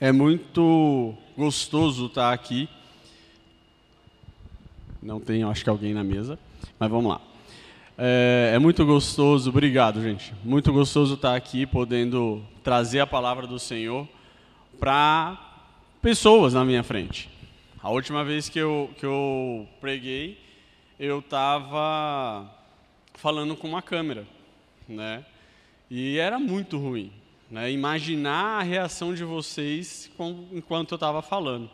É muito gostoso estar aqui. Não tem, acho que alguém na mesa, mas vamos lá. É muito gostoso, obrigado, gente. Muito gostoso estar aqui podendo trazer a palavra do Senhor para pessoas na minha frente. A última vez que eu preguei, eu estava falando com uma câmera, né? E era muito ruim, né? Imaginar a reação de vocês enquanto eu estava falando.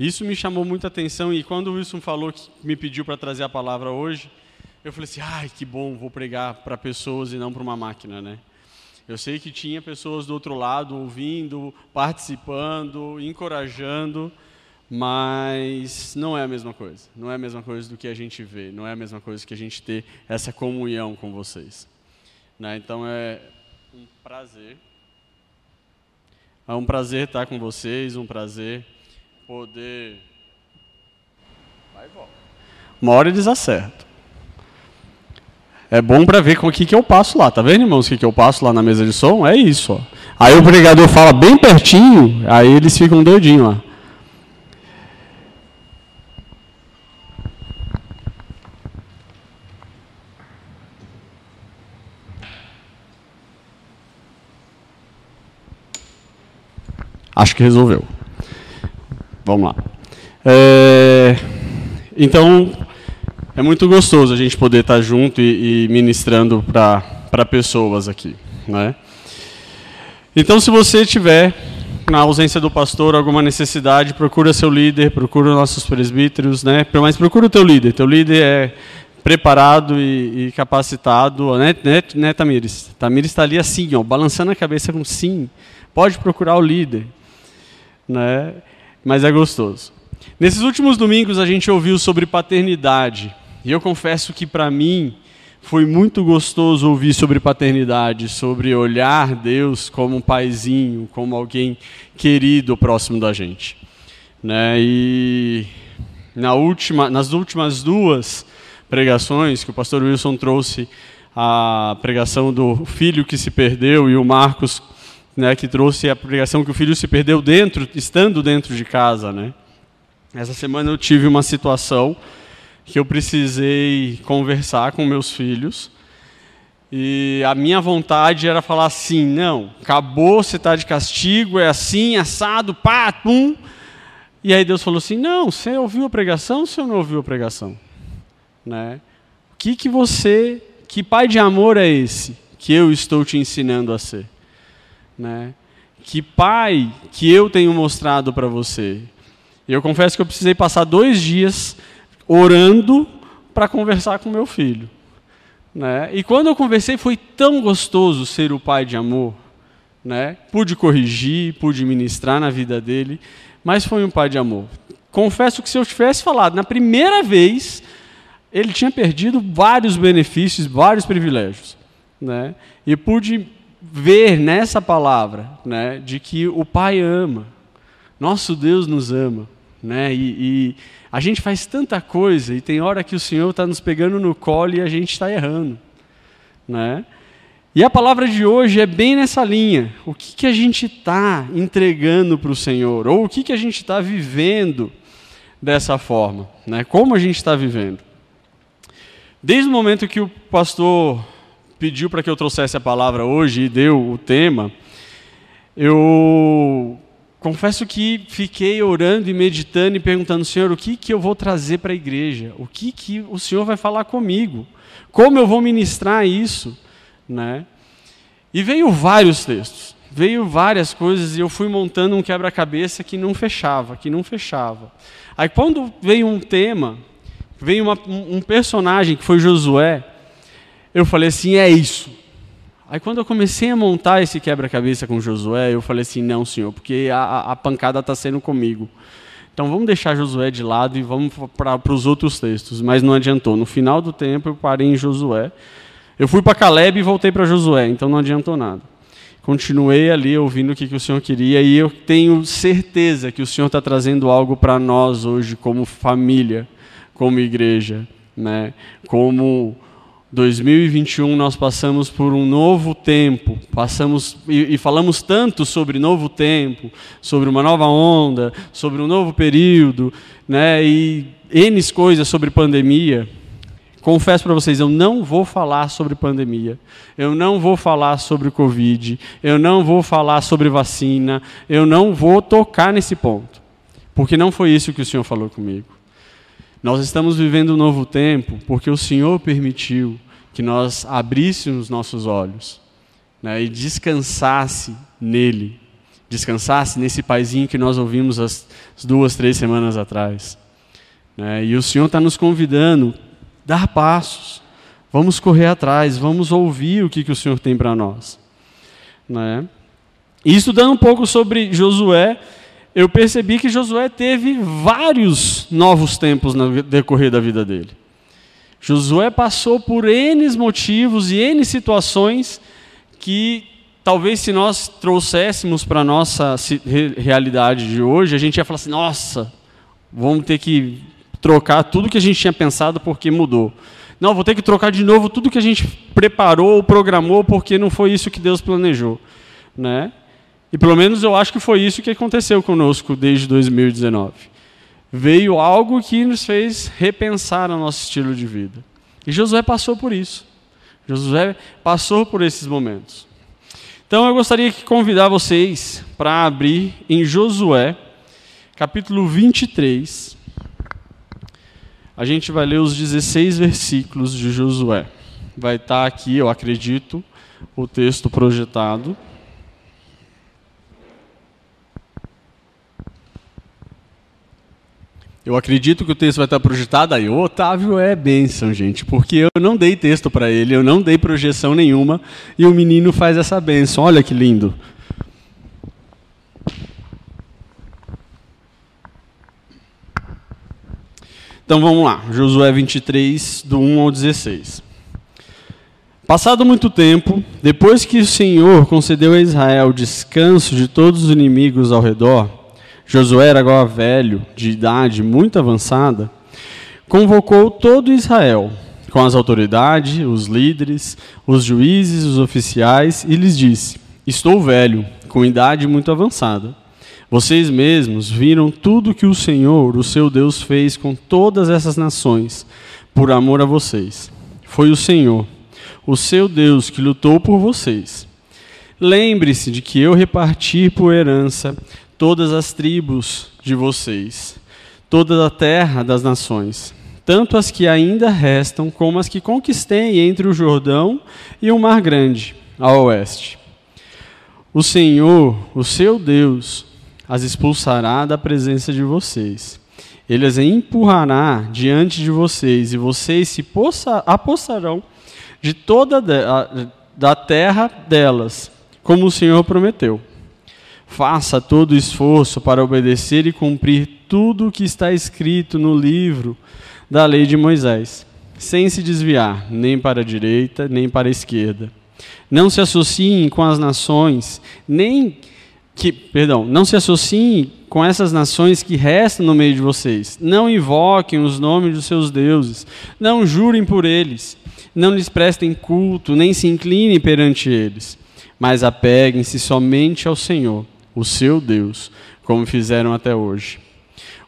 Isso me chamou muita atenção, e quando o Wilson falou que me pediu para trazer a palavra hoje, eu falei assim, ai, que bom, vou pregar para pessoas e não para uma máquina, né? Eu sei que tinha pessoas do outro lado ouvindo, participando, encorajando, mas não é a mesma coisa. Não é a mesma coisa do que a gente vê, não é a mesma coisa que a gente ter essa comunhão com vocês, né? Então é um prazer. É um prazer estar com vocês, um prazer poder... Vai e volta. Uma hora eles acertam. É bom para ver o que eu passo lá. Tá vendo, irmãos, o que eu passo lá na mesa de som? É isso, ó. Aí o pregador fala bem pertinho, aí eles ficam doidinhos lá. Acho que resolveu. Vamos lá. Então... é muito gostoso a gente poder estar junto e ministrando para pessoas aqui, né? Então, se você tiver, na ausência do pastor, alguma necessidade, procura seu líder, procura nossos presbíteros, né? Mas procura o teu líder. Teu líder é preparado e capacitado, né, Tamires? Tamires está ali assim, ó, balançando a cabeça com sim. Pode procurar o líder, né? Mas é gostoso. Nesses últimos domingos a gente ouviu sobre paternidade. E eu confesso que para mim foi muito gostoso ouvir sobre paternidade, sobre olhar Deus como um paizinho, como alguém querido próximo da gente, né? E nas últimas duas pregações que o pastor Wilson trouxe, a pregação do filho que se perdeu e o Marcos, né, que trouxe a pregação que o filho se perdeu estando dentro de casa, né? Essa semana eu tive uma situação que eu precisei conversar com meus filhos, e a minha vontade era falar assim, não, acabou, você está de castigo, é assim, assado, pá, pum. E aí Deus falou assim, não, você ouviu a pregação ou você não ouviu a pregação? Né? Que pai de amor é esse que eu estou te ensinando a ser? Né? Que pai que eu tenho mostrado para você? Eu confesso que eu precisei passar 2 dias orando para conversar com meu filho, né? E quando eu conversei, foi tão gostoso ser o pai de amor, né? Pude corrigir, pude ministrar na vida dele, mas foi um pai de amor. Confesso que se eu tivesse falado na primeira vez, ele tinha perdido vários benefícios, vários privilégios, né? E pude ver nessa palavra, né, de que o pai ama. Nosso Deus nos ama, né? E a gente faz tanta coisa, e tem hora que o Senhor está nos pegando no colo e a gente está errando, né? E a palavra de hoje é bem nessa linha. O que a gente está entregando para o Senhor? Ou o que a gente está vivendo dessa forma, né? Como a gente está vivendo? Desde o momento que o pastor pediu para que eu trouxesse a palavra hoje e deu o tema, eu... confesso que fiquei orando e meditando e perguntando, Senhor, o que eu vou trazer para a igreja? O que o Senhor vai falar comigo? Como eu vou ministrar isso, né? E veio vários textos, veio várias coisas, e eu fui montando um quebra-cabeça que não fechava, que não fechava. Aí quando veio um tema, veio um personagem que foi Josué, eu falei assim, é isso. Aí quando eu comecei a montar esse quebra-cabeça com Josué, eu falei assim, não, Senhor, porque a pancada está sendo comigo. Então vamos deixar Josué de lado e vamos para os outros textos. Mas não adiantou. No final do tempo eu parei em Josué. Eu fui para Caleb e voltei para Josué, então não adiantou nada. Continuei ali ouvindo o que o Senhor queria, e eu tenho certeza que o Senhor está trazendo algo para nós hoje como família, como igreja, né? Como 2021 nós passamos por um novo tempo, passamos e falamos tanto sobre novo tempo, sobre uma nova onda, sobre um novo período, né, e N coisas sobre pandemia. Confesso para vocês, eu não vou falar sobre pandemia, eu não vou falar sobre Covid, eu não vou falar sobre vacina, eu não vou tocar nesse ponto, porque não foi isso que o Senhor falou comigo. Nós estamos vivendo um novo tempo porque o Senhor permitiu que nós abríssemos nossos olhos, né, e descansasse nele, descansasse nesse paizinho que nós ouvimos as 2, 3 semanas atrás. Né, e o Senhor está nos convidando a dar passos, vamos correr atrás, vamos ouvir o que o Senhor tem para nós. Né. E estudando um pouco sobre Josué, eu percebi que Josué teve vários novos tempos no decorrer da vida dele. Josué passou por N motivos e N situações que talvez se nós trouxéssemos para a nossa realidade de hoje, a gente ia falar assim, nossa, vamos ter que trocar tudo que a gente tinha pensado porque mudou. Não, vou ter que trocar de novo tudo que a gente preparou ou programou porque não foi isso que Deus planejou, né? E pelo menos eu acho que foi isso que aconteceu conosco desde 2019. Veio algo que nos fez repensar o nosso estilo de vida. E Josué passou por isso. Josué passou por esses momentos. Então eu gostaria de convidar vocês para abrir em Josué, capítulo 23. A gente vai ler os 16 versículos de Josué. Vai estar aqui, eu acredito, o texto projetado. Eu acredito que o texto vai estar projetado, aí o Otávio é bênção, gente, porque eu não dei texto para ele, eu não dei projeção nenhuma, e o menino faz essa bênção, olha que lindo. Então vamos lá, Josué 23, do 1 ao 16. Passado muito tempo, depois que o Senhor concedeu a Israel descanso de todos os inimigos ao redor, Josué era agora velho, de idade muito avançada, convocou todo Israel, com as autoridades, os líderes, os juízes, os oficiais, e lhes disse, estou velho, com idade muito avançada. Vocês mesmos viram tudo que o Senhor, o seu Deus, fez com todas essas nações, por amor a vocês. Foi o Senhor, o seu Deus, que lutou por vocês. Lembre-se de que eu reparti por herança todas as tribos de vocês, toda a terra das nações, tanto as que ainda restam como as que conquistei entre o Jordão e o Mar Grande, ao oeste. O Senhor, o seu Deus, as expulsará da presença de vocês. Ele as empurrará diante de vocês, e vocês se apossarão de toda da terra delas, como o Senhor prometeu. Faça todo o esforço para obedecer e cumprir tudo o que está escrito no livro da lei de Moisés, sem se desviar, nem para a direita, nem para a esquerda. Não se associem com as nações, não se associem com essas nações que restam no meio de vocês. Não invoquem os nomes dos seus deuses, não jurem por eles, não lhes prestem culto, nem se inclinem perante eles, mas apeguem-se somente ao Senhor, o seu Deus, como fizeram até hoje.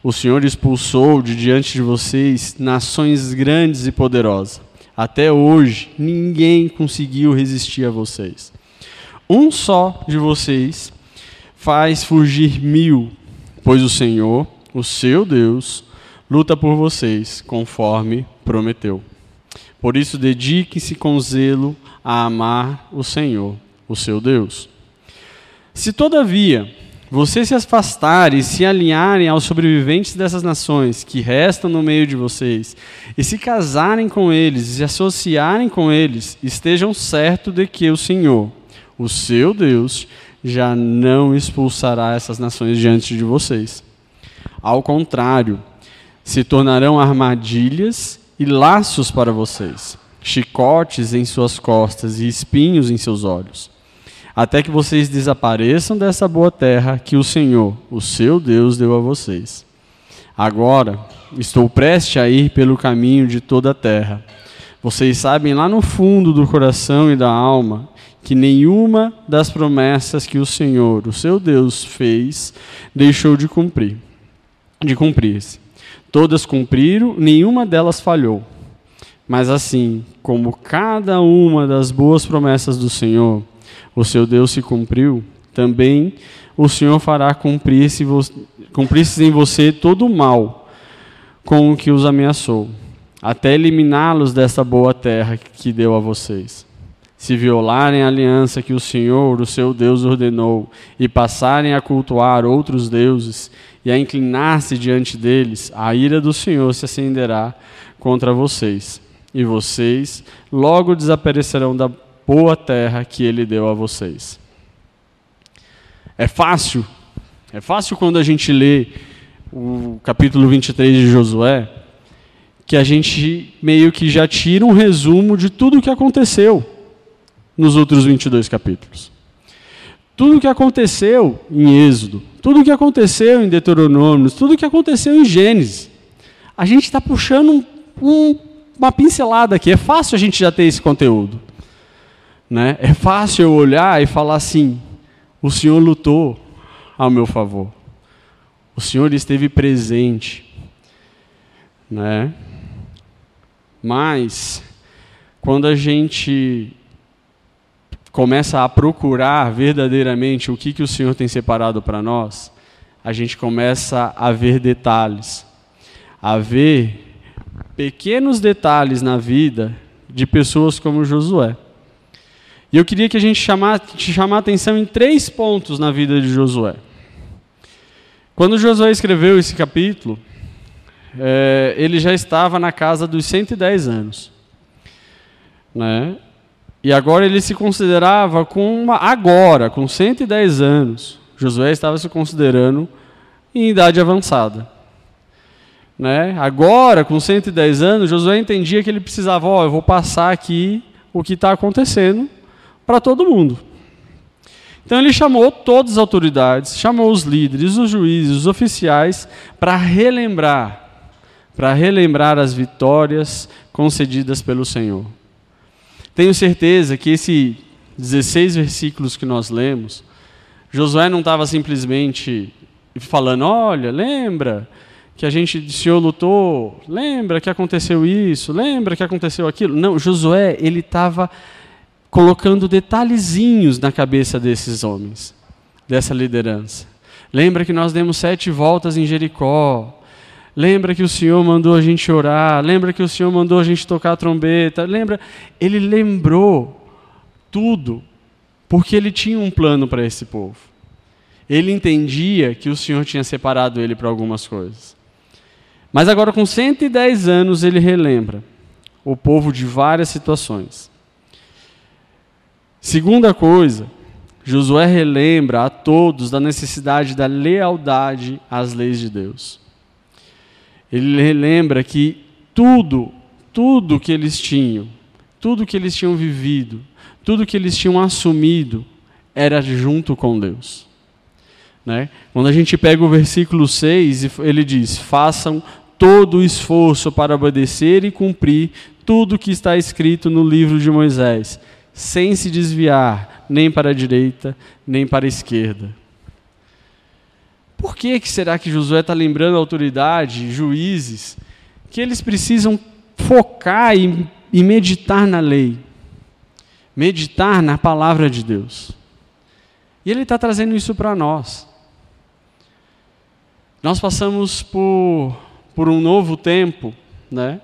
O Senhor expulsou de diante de vocês nações grandes e poderosas. Até hoje, ninguém conseguiu resistir a vocês. Um só de vocês faz fugir 1000, pois o Senhor, o seu Deus, luta por vocês, conforme prometeu. Por isso, dedique-se com zelo a amar o Senhor, o seu Deus. Se, todavia, vocês se afastarem e se alinharem aos sobreviventes dessas nações que restam no meio de vocês, e se casarem com eles, e se associarem com eles, estejam certos de que o Senhor, o seu Deus, já não expulsará essas nações diante de vocês. Ao contrário, se tornarão armadilhas e laços para vocês, chicotes em suas costas e espinhos em seus olhos, até que vocês desapareçam dessa boa terra que o Senhor, o seu Deus, deu a vocês. Agora, estou prestes a ir pelo caminho de toda a terra. Vocês sabem lá no fundo do coração e da alma que nenhuma das promessas que o Senhor, o seu Deus, fez, deixou de cumprir, de cumprir-se. Todas cumpriram, nenhuma delas falhou. Mas assim, como cada uma das boas promessas do Senhor, o seu Deus se cumpriu, também o Senhor fará cumprir-se em você todo o mal com o que os ameaçou, até eliminá-los desta boa terra que deu a vocês. Se violarem a aliança que o Senhor, o seu Deus, ordenou, e passarem a cultuar outros deuses e a inclinar-se diante deles, a ira do Senhor se acenderá contra vocês, e vocês logo desaparecerão da boa terra que ele deu a vocês. É fácil? É fácil quando a gente lê o capítulo 23 de Josué, que a gente meio que já tira um resumo de tudo o que aconteceu nos outros 22 capítulos. Tudo o que aconteceu em Êxodo, tudo o que aconteceu em Deuteronômio, tudo o que aconteceu em Gênesis. A gente está puxando uma pincelada aqui. É fácil a gente já ter esse conteúdo, né? É fácil eu olhar e falar assim: o Senhor lutou ao meu favor. O Senhor esteve presente, né? Mas quando a gente começa a procurar verdadeiramente o que o Senhor tem separado para nós, a gente começa a ver detalhes, a ver pequenos detalhes na vida de pessoas como Josué. E eu queria que a gente chamar atenção em 3 pontos na vida de Josué. Quando Josué escreveu esse capítulo, ele já estava na casa dos 110 anos, né? E agora ele se considerava com 110 anos, Josué estava se considerando em idade avançada, né? Agora, com 110 anos, Josué entendia que ele precisava, eu vou passar aqui o que está acontecendo para todo mundo. Então ele chamou todas as autoridades, chamou os líderes, os juízes, os oficiais, para relembrar as vitórias concedidas pelo Senhor. Tenho certeza que esses 16 versículos que nós lemos, Josué não estava simplesmente falando: olha, lembra que o Senhor lutou, lembra que aconteceu isso, lembra que aconteceu aquilo. Não, Josué, ele estava colocando detalhezinhos na cabeça desses homens, dessa liderança. Lembra que nós demos 7 voltas em Jericó, lembra que o Senhor mandou a gente orar, lembra que o Senhor mandou a gente tocar a trombeta, lembra? Ele lembrou tudo, porque ele tinha um plano para esse povo. Ele entendia que o Senhor tinha separado ele para algumas coisas. Mas agora, com 110 anos, ele relembra o povo de várias situações. Segunda coisa, Josué relembra a todos da necessidade da lealdade às leis de Deus. Ele relembra que tudo que eles tinham, tudo que eles tinham vivido, tudo que eles tinham assumido, era junto com Deus, né? Quando a gente pega o versículo 6, ele diz: façam todo o esforço para obedecer e cumprir tudo que está escrito no livro de Moisés, sem se desviar nem para a direita, nem para a esquerda. Por que será que Josué está lembrando a autoridade, juízes, que eles precisam focar e meditar na lei, meditar na palavra de Deus? E ele está trazendo isso para nós. Nós passamos por um novo tempo, né?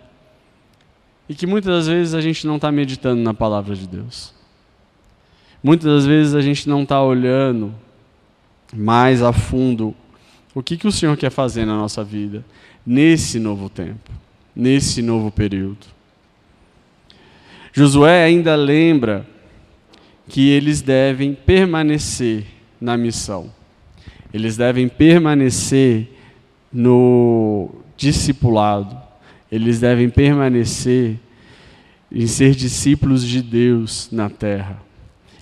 E que muitas das vezes a gente não está meditando na palavra de Deus. Muitas das vezes a gente não está olhando mais a fundo o que o Senhor quer fazer na nossa vida, nesse novo tempo, nesse novo período. Josué ainda lembra que eles devem permanecer na missão. Eles devem permanecer no discipulado. Eles devem permanecer em ser discípulos de Deus na terra.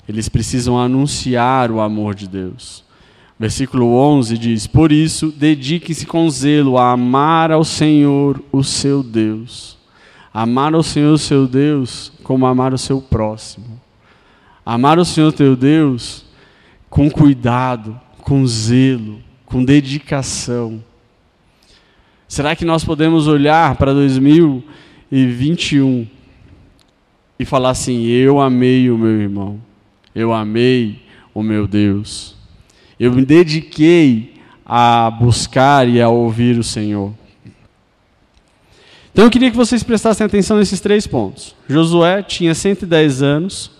Eles precisam anunciar o amor de Deus. Versículo 11 diz: por isso, dediquem-se com zelo a amar ao Senhor, o seu Deus, a Amar ao Senhor, seu Deus, como amar o seu próximo. Amar o Senhor, teu Deus, com cuidado, com zelo, com dedicação. Será que nós podemos olhar para 2021 e falar assim: eu amei o meu irmão, eu amei o meu Deus, eu me dediquei a buscar e a ouvir o Senhor? Então eu queria que vocês prestassem atenção nesses três pontos. Josué tinha 110 anos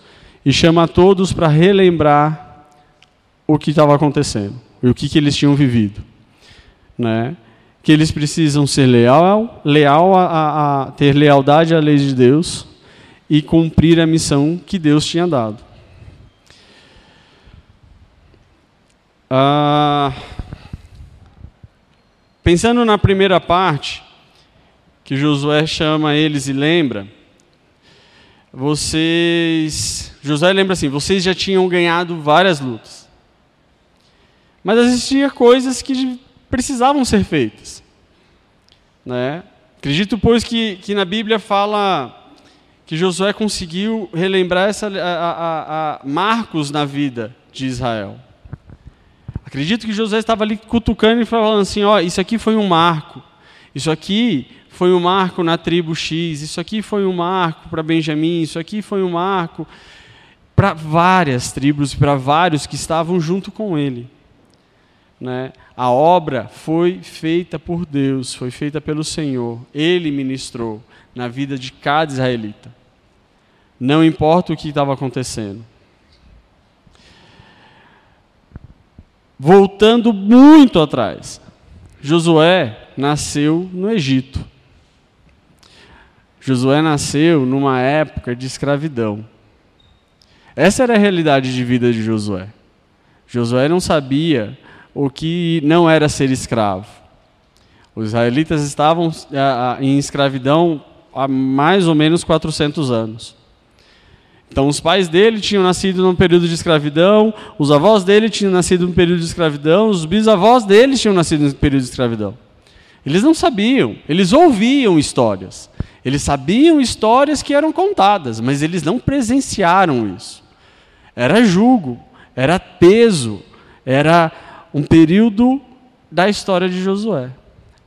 e chama a todos para relembrar o que estava acontecendo e o que eles tinham vivido, né? Que eles precisam ser ter lealdade à lei de Deus e cumprir a missão que Deus tinha dado. Pensando na primeira parte, que Josué chama eles e lembra, Josué lembra assim: vocês já tinham ganhado várias lutas, mas existiam coisas que precisavam ser feitas, né? Acredito, pois, que na Bíblia fala que Josué conseguiu relembrar marcos na vida de Israel. Acredito que Josué estava ali cutucando e falando assim: ó, isso aqui foi um marco, isso aqui foi um marco na tribo X, isso aqui foi um marco para Benjamim, isso aqui foi um marco para várias tribos, para vários que estavam junto com ele, né? A obra foi feita por Deus, foi feita pelo Senhor. Ele ministrou na vida de cada israelita, não importa o que estava acontecendo. Voltando muito atrás, Josué nasceu no Egito. Josué nasceu numa época de escravidão. Essa era a realidade de vida de Josué. Josué não sabia o que não era ser escravo. Os israelitas estavam em escravidão há mais ou menos 400 anos. Então os pais dele tinham nascido num período de escravidão, os avós dele tinham nascido num período de escravidão, os bisavós dele tinham nascido num período de escravidão. Eles não sabiam, eles ouviam histórias. Eles sabiam histórias que eram contadas, mas eles não presenciaram isso. Era jugo, era peso, era um período da história de Josué.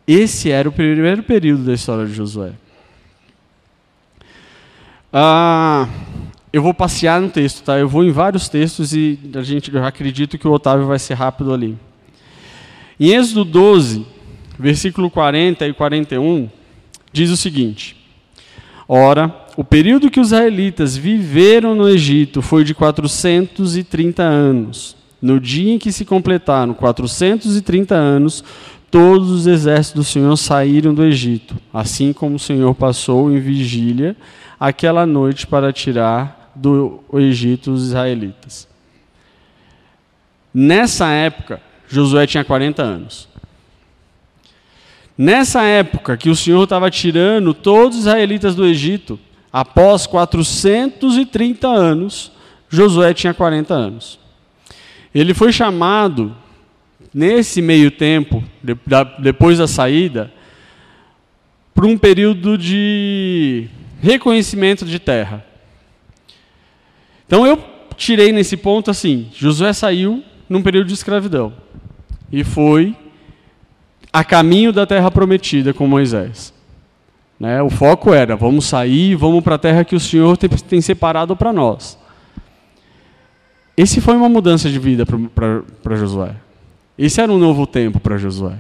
Esse era o primeiro período da história de Josué. Eu vou passear no texto, tá? Eu vou em vários textos e eu acredito que o Otávio vai ser rápido ali. Em Êxodo 12, versículo 40 e 41, diz o seguinte: ora, o período que os israelitas viveram no Egito foi de 430 anos. No dia em que se completaram 430 anos, todos os exércitos do Senhor saíram do Egito, assim como o Senhor passou em vigília aquela noite para tirar do Egito os israelitas. Nessa época, Josué tinha 40 anos. Nessa época que o Senhor estava tirando todos os israelitas do Egito, após 430 anos, Josué tinha 40 anos. Ele foi chamado, nesse meio tempo, depois da saída, para um período de reconhecimento de terra. Então eu tirei nesse ponto assim: Josué saiu num período de escravidão e foi a caminho da terra prometida com Moisés, né? O foco era: vamos sair, vamos para a terra que o Senhor tem separado para nós. Esse foi uma mudança de vida para Josué. Esse era um novo tempo para Josué.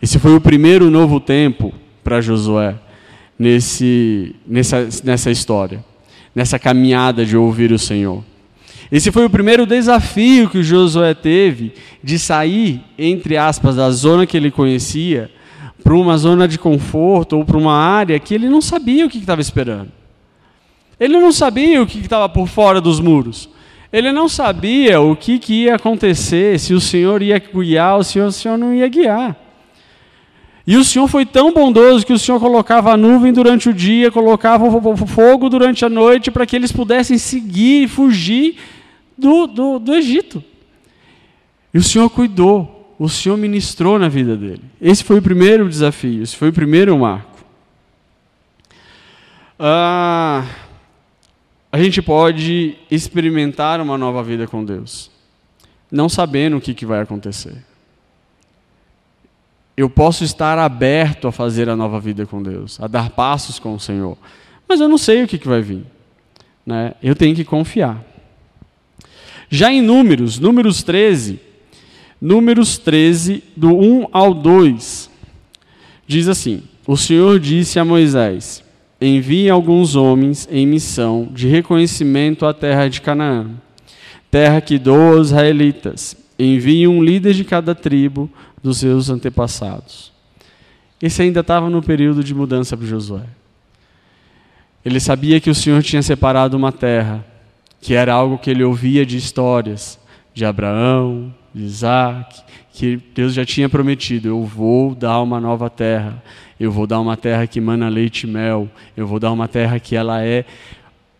Esse foi o primeiro novo tempo para Josué nessa história, nessa caminhada de ouvir o Senhor. Esse foi o primeiro desafio que Josué teve, de sair, entre aspas, da zona que ele conhecia para uma zona de conforto ou para uma área que ele não sabia o que estava esperando. Ele não sabia o que estava por fora dos muros. Ele não sabia o que ia acontecer, se o Senhor ia guiar ou se o Senhor não ia guiar. E o Senhor foi tão bondoso que o Senhor colocava a nuvem durante o dia, colocava o fogo durante a noite, para que eles pudessem seguir e fugir do Egito. E o Senhor cuidou, o Senhor ministrou na vida dele. Esse foi o primeiro desafio, esse foi o primeiro marco. A gente pode experimentar uma nova vida com Deus, não sabendo o que vai acontecer. Eu posso estar aberto a fazer a nova vida com Deus, a dar passos com o Senhor, mas eu não sei o que vai vir, né? Eu tenho que confiar. Já em Números 13, do 1 ao 2, diz assim: o Senhor disse a Moisés: envie alguns homens em missão de reconhecimento à terra de Canaã, terra que dou aos israelitas. Envie um líder de cada tribo dos seus antepassados. Esse ainda estava no período de mudança para Josué. Ele sabia que o Senhor tinha separado uma terra, que era algo que ele ouvia de histórias, de Abraão, de Isaac, que Deus já tinha prometido: eu vou dar uma nova terra, eu vou dar uma terra que mana leite e mel, eu vou dar uma terra que ela é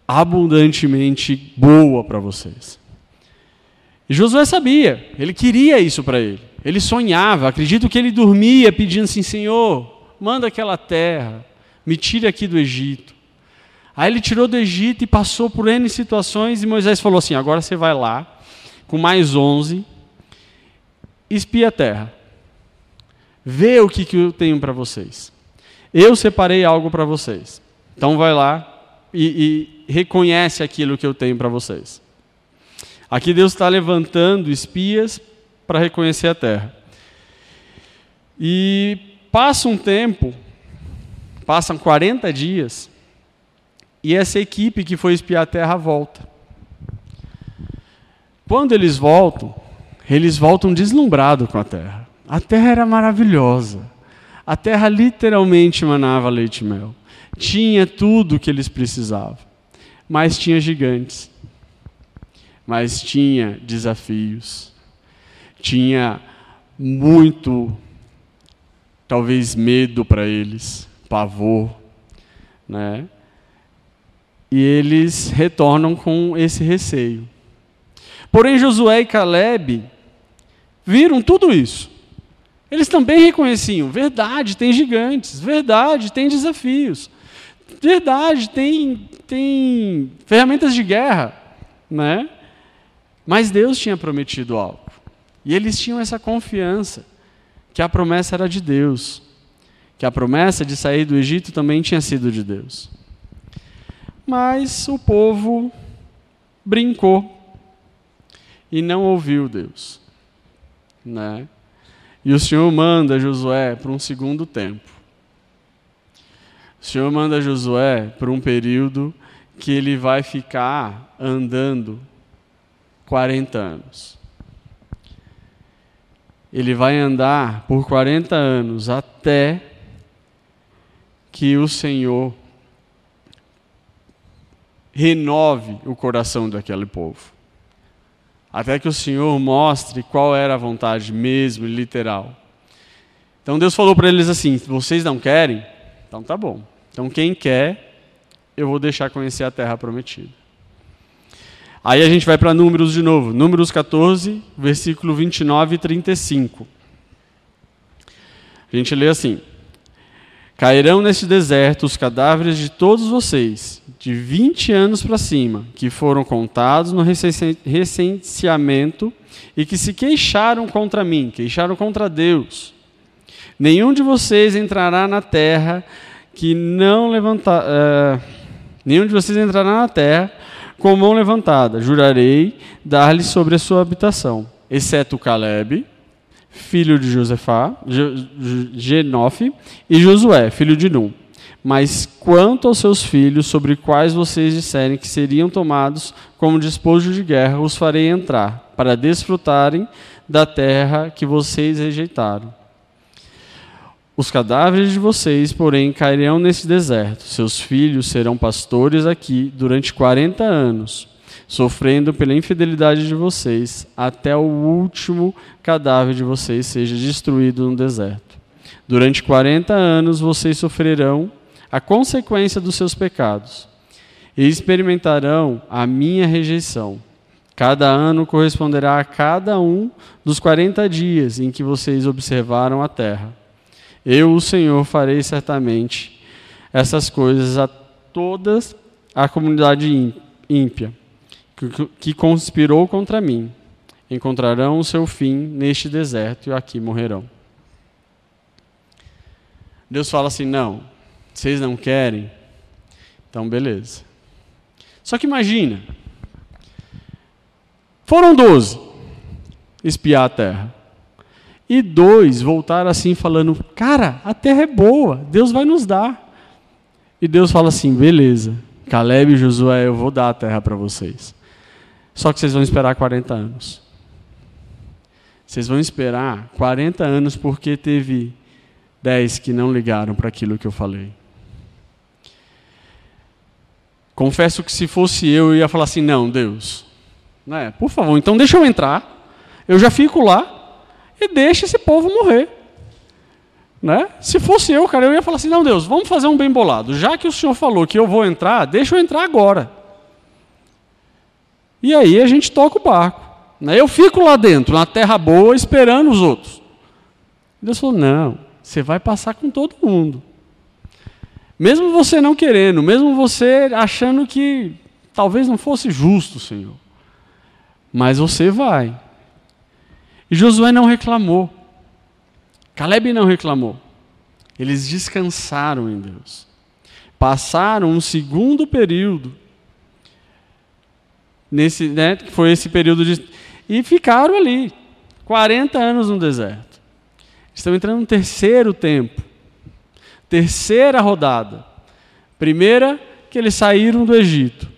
abundantemente boa para vocês. E Josué sabia, ele queria isso para ele, ele sonhava, acredito que ele dormia pedindo assim: Senhor, manda aquela terra, me tire aqui do Egito. Aí ele tirou do Egito e passou por N situações, e Moisés falou assim: agora você vai lá, com mais 11, espia a terra, vê o que eu tenho para vocês, eu separei algo para vocês, então vai lá e reconhece aquilo que eu tenho para vocês. Aqui Deus está levantando espias para reconhecer a terra. E passa um tempo, passam 40 dias, e essa equipe que foi espiar a terra volta. Quando eles voltam deslumbrados com a terra. A terra era maravilhosa. A terra literalmente manava leite e mel. Tinha tudo o que eles precisavam. Mas tinha gigantes. Mas tinha desafios, tinha muito, talvez, medo para eles, pavor, né? E eles retornam com esse receio. Porém, Josué e Caleb viram tudo isso. Eles também reconheciam: verdade, tem gigantes, verdade, tem desafios, verdade, tem ferramentas de guerra, né? Mas Deus tinha prometido algo. E eles tinham essa confiança que a promessa era de Deus. Que a promessa de sair do Egito também tinha sido de Deus. Mas o povo brincou e não ouviu Deus, né? E o Senhor manda Josué para um segundo tempo. O Senhor manda Josué para um período que ele vai ficar andando 40 anos. Ele vai andar por 40 anos até que o Senhor renove o coração daquele povo. Até que o Senhor mostre qual era a vontade mesmo, literal. Então Deus falou para eles assim: vocês não querem? Então tá bom. Então quem quer, eu vou deixar conhecer a terra prometida. Aí a gente vai para Números de novo. Números 14, versículo 29 e 35. A gente lê assim: cairão neste deserto os cadáveres de todos vocês, de 20 anos para cima, que foram contados no recenseamento e que se queixaram contra mim, queixaram contra Deus. Nenhum de vocês entrará na terra que não levantar... nenhum de vocês entrará na terra com mão levantada, jurarei dar-lhe sobre a sua habitação, exceto Caleb, filho de Genófio, e Josué, filho de Nun. Mas quanto aos seus filhos, sobre quais vocês disserem que seriam tomados como despojo de guerra, os farei entrar, para desfrutarem da terra que vocês rejeitaram. Os cadáveres de vocês, porém, cairão nesse deserto. Seus filhos serão pastores aqui durante 40 anos, sofrendo pela infidelidade de vocês, até o último cadáver de vocês seja destruído no deserto. Durante 40 anos vocês sofrerão a consequência dos seus pecados e experimentarão a minha rejeição. Cada ano corresponderá a cada um dos 40 dias em que vocês observaram a terra. Eu, o Senhor, farei certamente essas coisas a todas a comunidade ímpia, que conspirou contra mim. Encontrarão o seu fim neste deserto e aqui morrerão. Deus fala assim, não, vocês não querem? Então, beleza. Só que imagina, foram 12 espiar a terra. E 2 voltaram assim falando, cara, a terra é boa, Deus vai nos dar. E Deus fala assim, beleza, Caleb e Josué, eu vou dar a terra para vocês. Só que vocês vão esperar 40 anos. Vocês vão esperar 40 anos porque teve 10 que não ligaram para aquilo que eu falei. Confesso que se fosse eu ia falar assim, não, Deus, né? Por favor, então deixa eu entrar, eu já fico lá e deixa esse povo morrer. Né? Se fosse eu, cara, eu ia falar assim, não, Deus, vamos fazer um bem bolado. Já que o Senhor falou que eu vou entrar, deixa eu entrar agora. E aí a gente toca o barco. Né? Eu fico lá dentro, na terra boa, esperando os outros. Deus falou, não, você vai passar com todo mundo. Mesmo você não querendo, mesmo você achando que talvez não fosse justo, Senhor. Mas você vai. E Josué não reclamou. Caleb não reclamou. Eles descansaram em Deus. Passaram um segundo período. Nesse, né, foi esse período de... E ficaram ali, 40 anos no deserto. Estão entrando no terceiro tempo. Terceira rodada. Primeira, que eles saíram do Egito.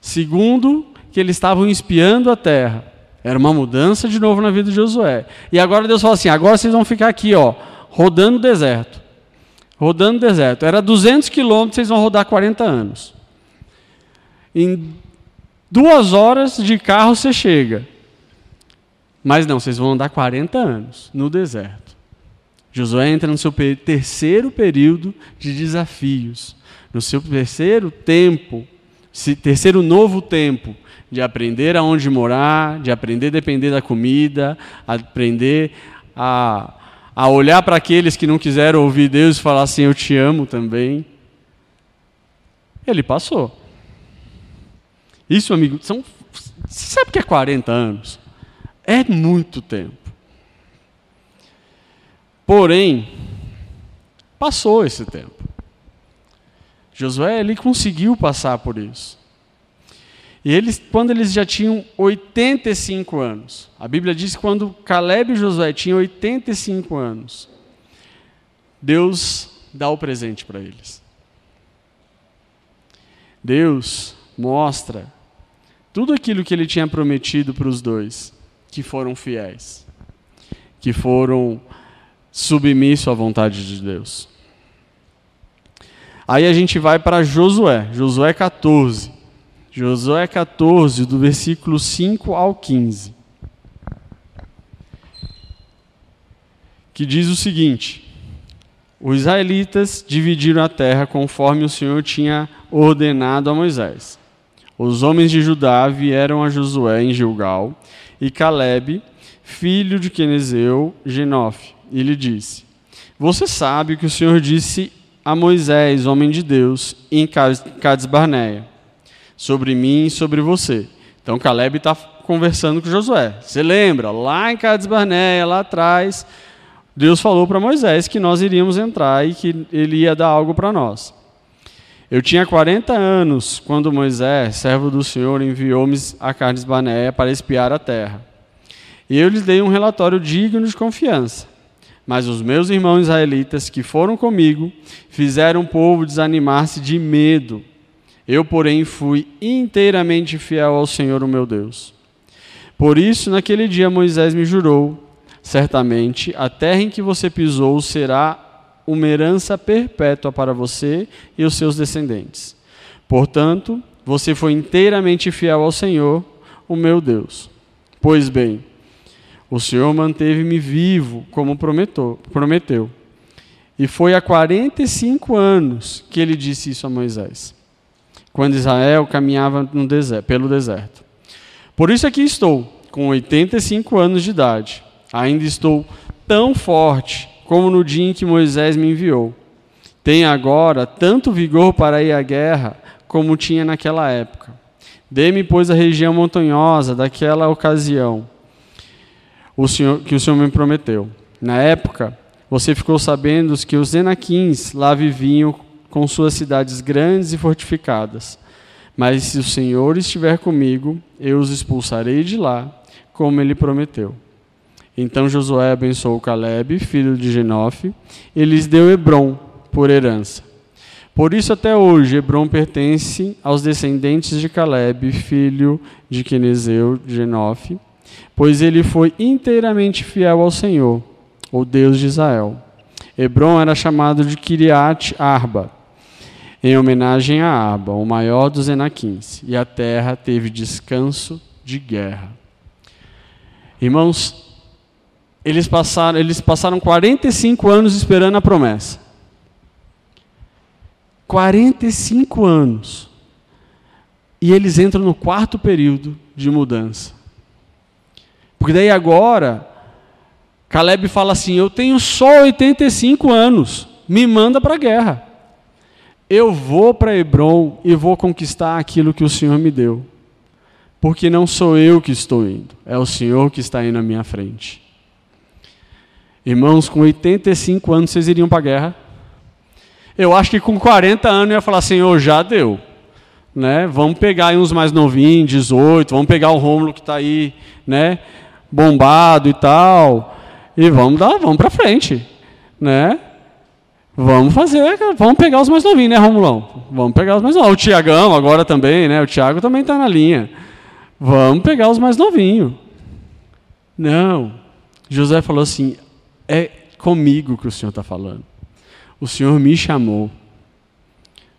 Segundo, que eles estavam espiando a terra. Era uma mudança de novo na vida de Josué. E agora Deus fala assim, agora vocês vão ficar aqui, ó, rodando o deserto. Rodando o deserto. Era 200 quilômetros, vocês vão rodar 40 anos. Em 2 horas de carro você chega. Mas não, vocês vão andar 40 anos no deserto. Josué entra no seu terceiro período de desafios. No seu terceiro tempo, terceiro novo tempo, de aprender aonde morar, de aprender a depender da comida, aprender a olhar para aqueles que não quiseram ouvir Deus e falar assim, eu te amo também. Ele passou. Isso, amigo, você sabe que é 40 anos? É muito tempo. Porém, passou esse tempo. Josué, ele conseguiu passar por isso. E eles, quando eles já tinham 85 anos, a Bíblia diz que quando Caleb e Josué tinham 85 anos, Deus dá o presente para eles. Deus mostra tudo aquilo que ele tinha prometido para os dois, que foram fiéis, que foram submissos à vontade de Deus. Aí a gente vai para Josué, Josué 14. Josué 14, do versículo 5 ao 15. Que diz o seguinte: os israelitas dividiram a terra conforme o Senhor tinha ordenado a Moisés. Os homens de Judá vieram a Josué em Gilgal, e Caleb, filho de Quenezeu, Genófio, e lhe disse: você sabe que o Senhor disse a Moisés, homem de Deus, em Cades Barnea, sobre mim e sobre você. Então Caleb está conversando com Josué. Você lembra? Lá em Cades Barnea, lá atrás, Deus falou para Moisés que nós iríamos entrar e que ele ia dar algo para nós. Eu tinha 40 anos quando Moisés, servo do Senhor, enviou-me a Cades Barnea para espiar a terra. E eu lhes dei um relatório digno de confiança. Mas os meus irmãos israelitas que foram comigo fizeram o povo desanimar-se de medo. Eu, porém, fui inteiramente fiel ao Senhor, o meu Deus. Por isso, naquele dia, Moisés me jurou, certamente, a terra em que você pisou será uma herança perpétua para você e os seus descendentes. Portanto, você foi inteiramente fiel ao Senhor, o meu Deus. Pois bem, o Senhor manteve-me vivo, como prometeu. E foi há 45 anos que ele disse isso a Moisés, quando Israel caminhava pelo deserto. Por isso aqui estou, com 85 anos de idade. Ainda estou tão forte como no dia em que Moisés me enviou. tem agora tanto vigor para ir à guerra como tinha naquela época. Dê-me, pois, a região montanhosa daquela ocasião que o Senhor me prometeu. Na época, você ficou sabendo que os Enaquins lá viviam com suas cidades grandes e fortificadas. Mas se o Senhor estiver comigo, eu os expulsarei de lá, como ele prometeu. Então Josué abençoou Caleb, filho de Genófio, e lhes deu Hebron por herança. Por isso até hoje Hebron pertence aos descendentes de Caleb, filho de Quenezeu, Genófio, pois ele foi inteiramente fiel ao Senhor, o Deus de Israel. Hebron era chamado de Kiriat Arba, em homenagem a Arba, o maior dos Enaquins, e a terra teve descanso de guerra. Irmãos, eles passaram 45 anos esperando a promessa. 45 anos. E eles entram no quarto período de mudança. Porque daí agora, Caleb fala assim, eu tenho só 85 anos, me manda para a guerra. Eu vou para Hebron e vou conquistar aquilo que o Senhor me deu. Porque não sou eu que estou indo, é o Senhor que está indo à minha frente. Irmãos, com 85 anos vocês iriam para a guerra? Eu acho que com 40 anos eu ia falar, Senhor, já deu. Né? Vamos pegar aí uns mais novinhos, 18, vamos pegar o Rômulo que está aí, né, bombado e tal... E vamos para frente, né? Vamos fazer, vamos pegar os mais novinhos, né, Romulão? Vamos pegar os mais novinhos. O Tiagão agora também, né? O Tiago também está na linha. Vamos pegar os mais novinhos. Não. Josué falou assim, é comigo que o Senhor está falando. O Senhor me chamou,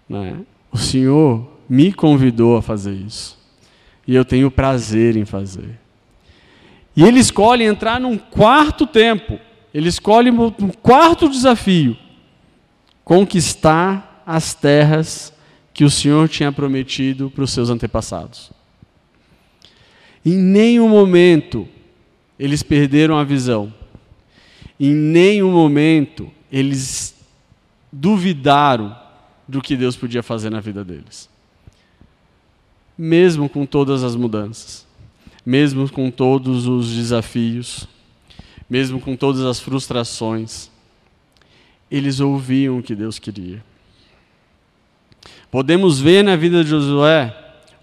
né? O Senhor me convidou a fazer isso. E eu tenho prazer em fazer. E ele escolhe entrar num quarto tempo, ele escolhe um quarto desafio, conquistar as terras que o Senhor tinha prometido para os seus antepassados. Em nenhum momento eles perderam a visão, em nenhum momento eles duvidaram do que Deus podia fazer na vida deles, mesmo com todas as mudanças. Mesmo com todos os desafios, mesmo com todas as frustrações, eles ouviam o que Deus queria. Podemos ver na vida de Josué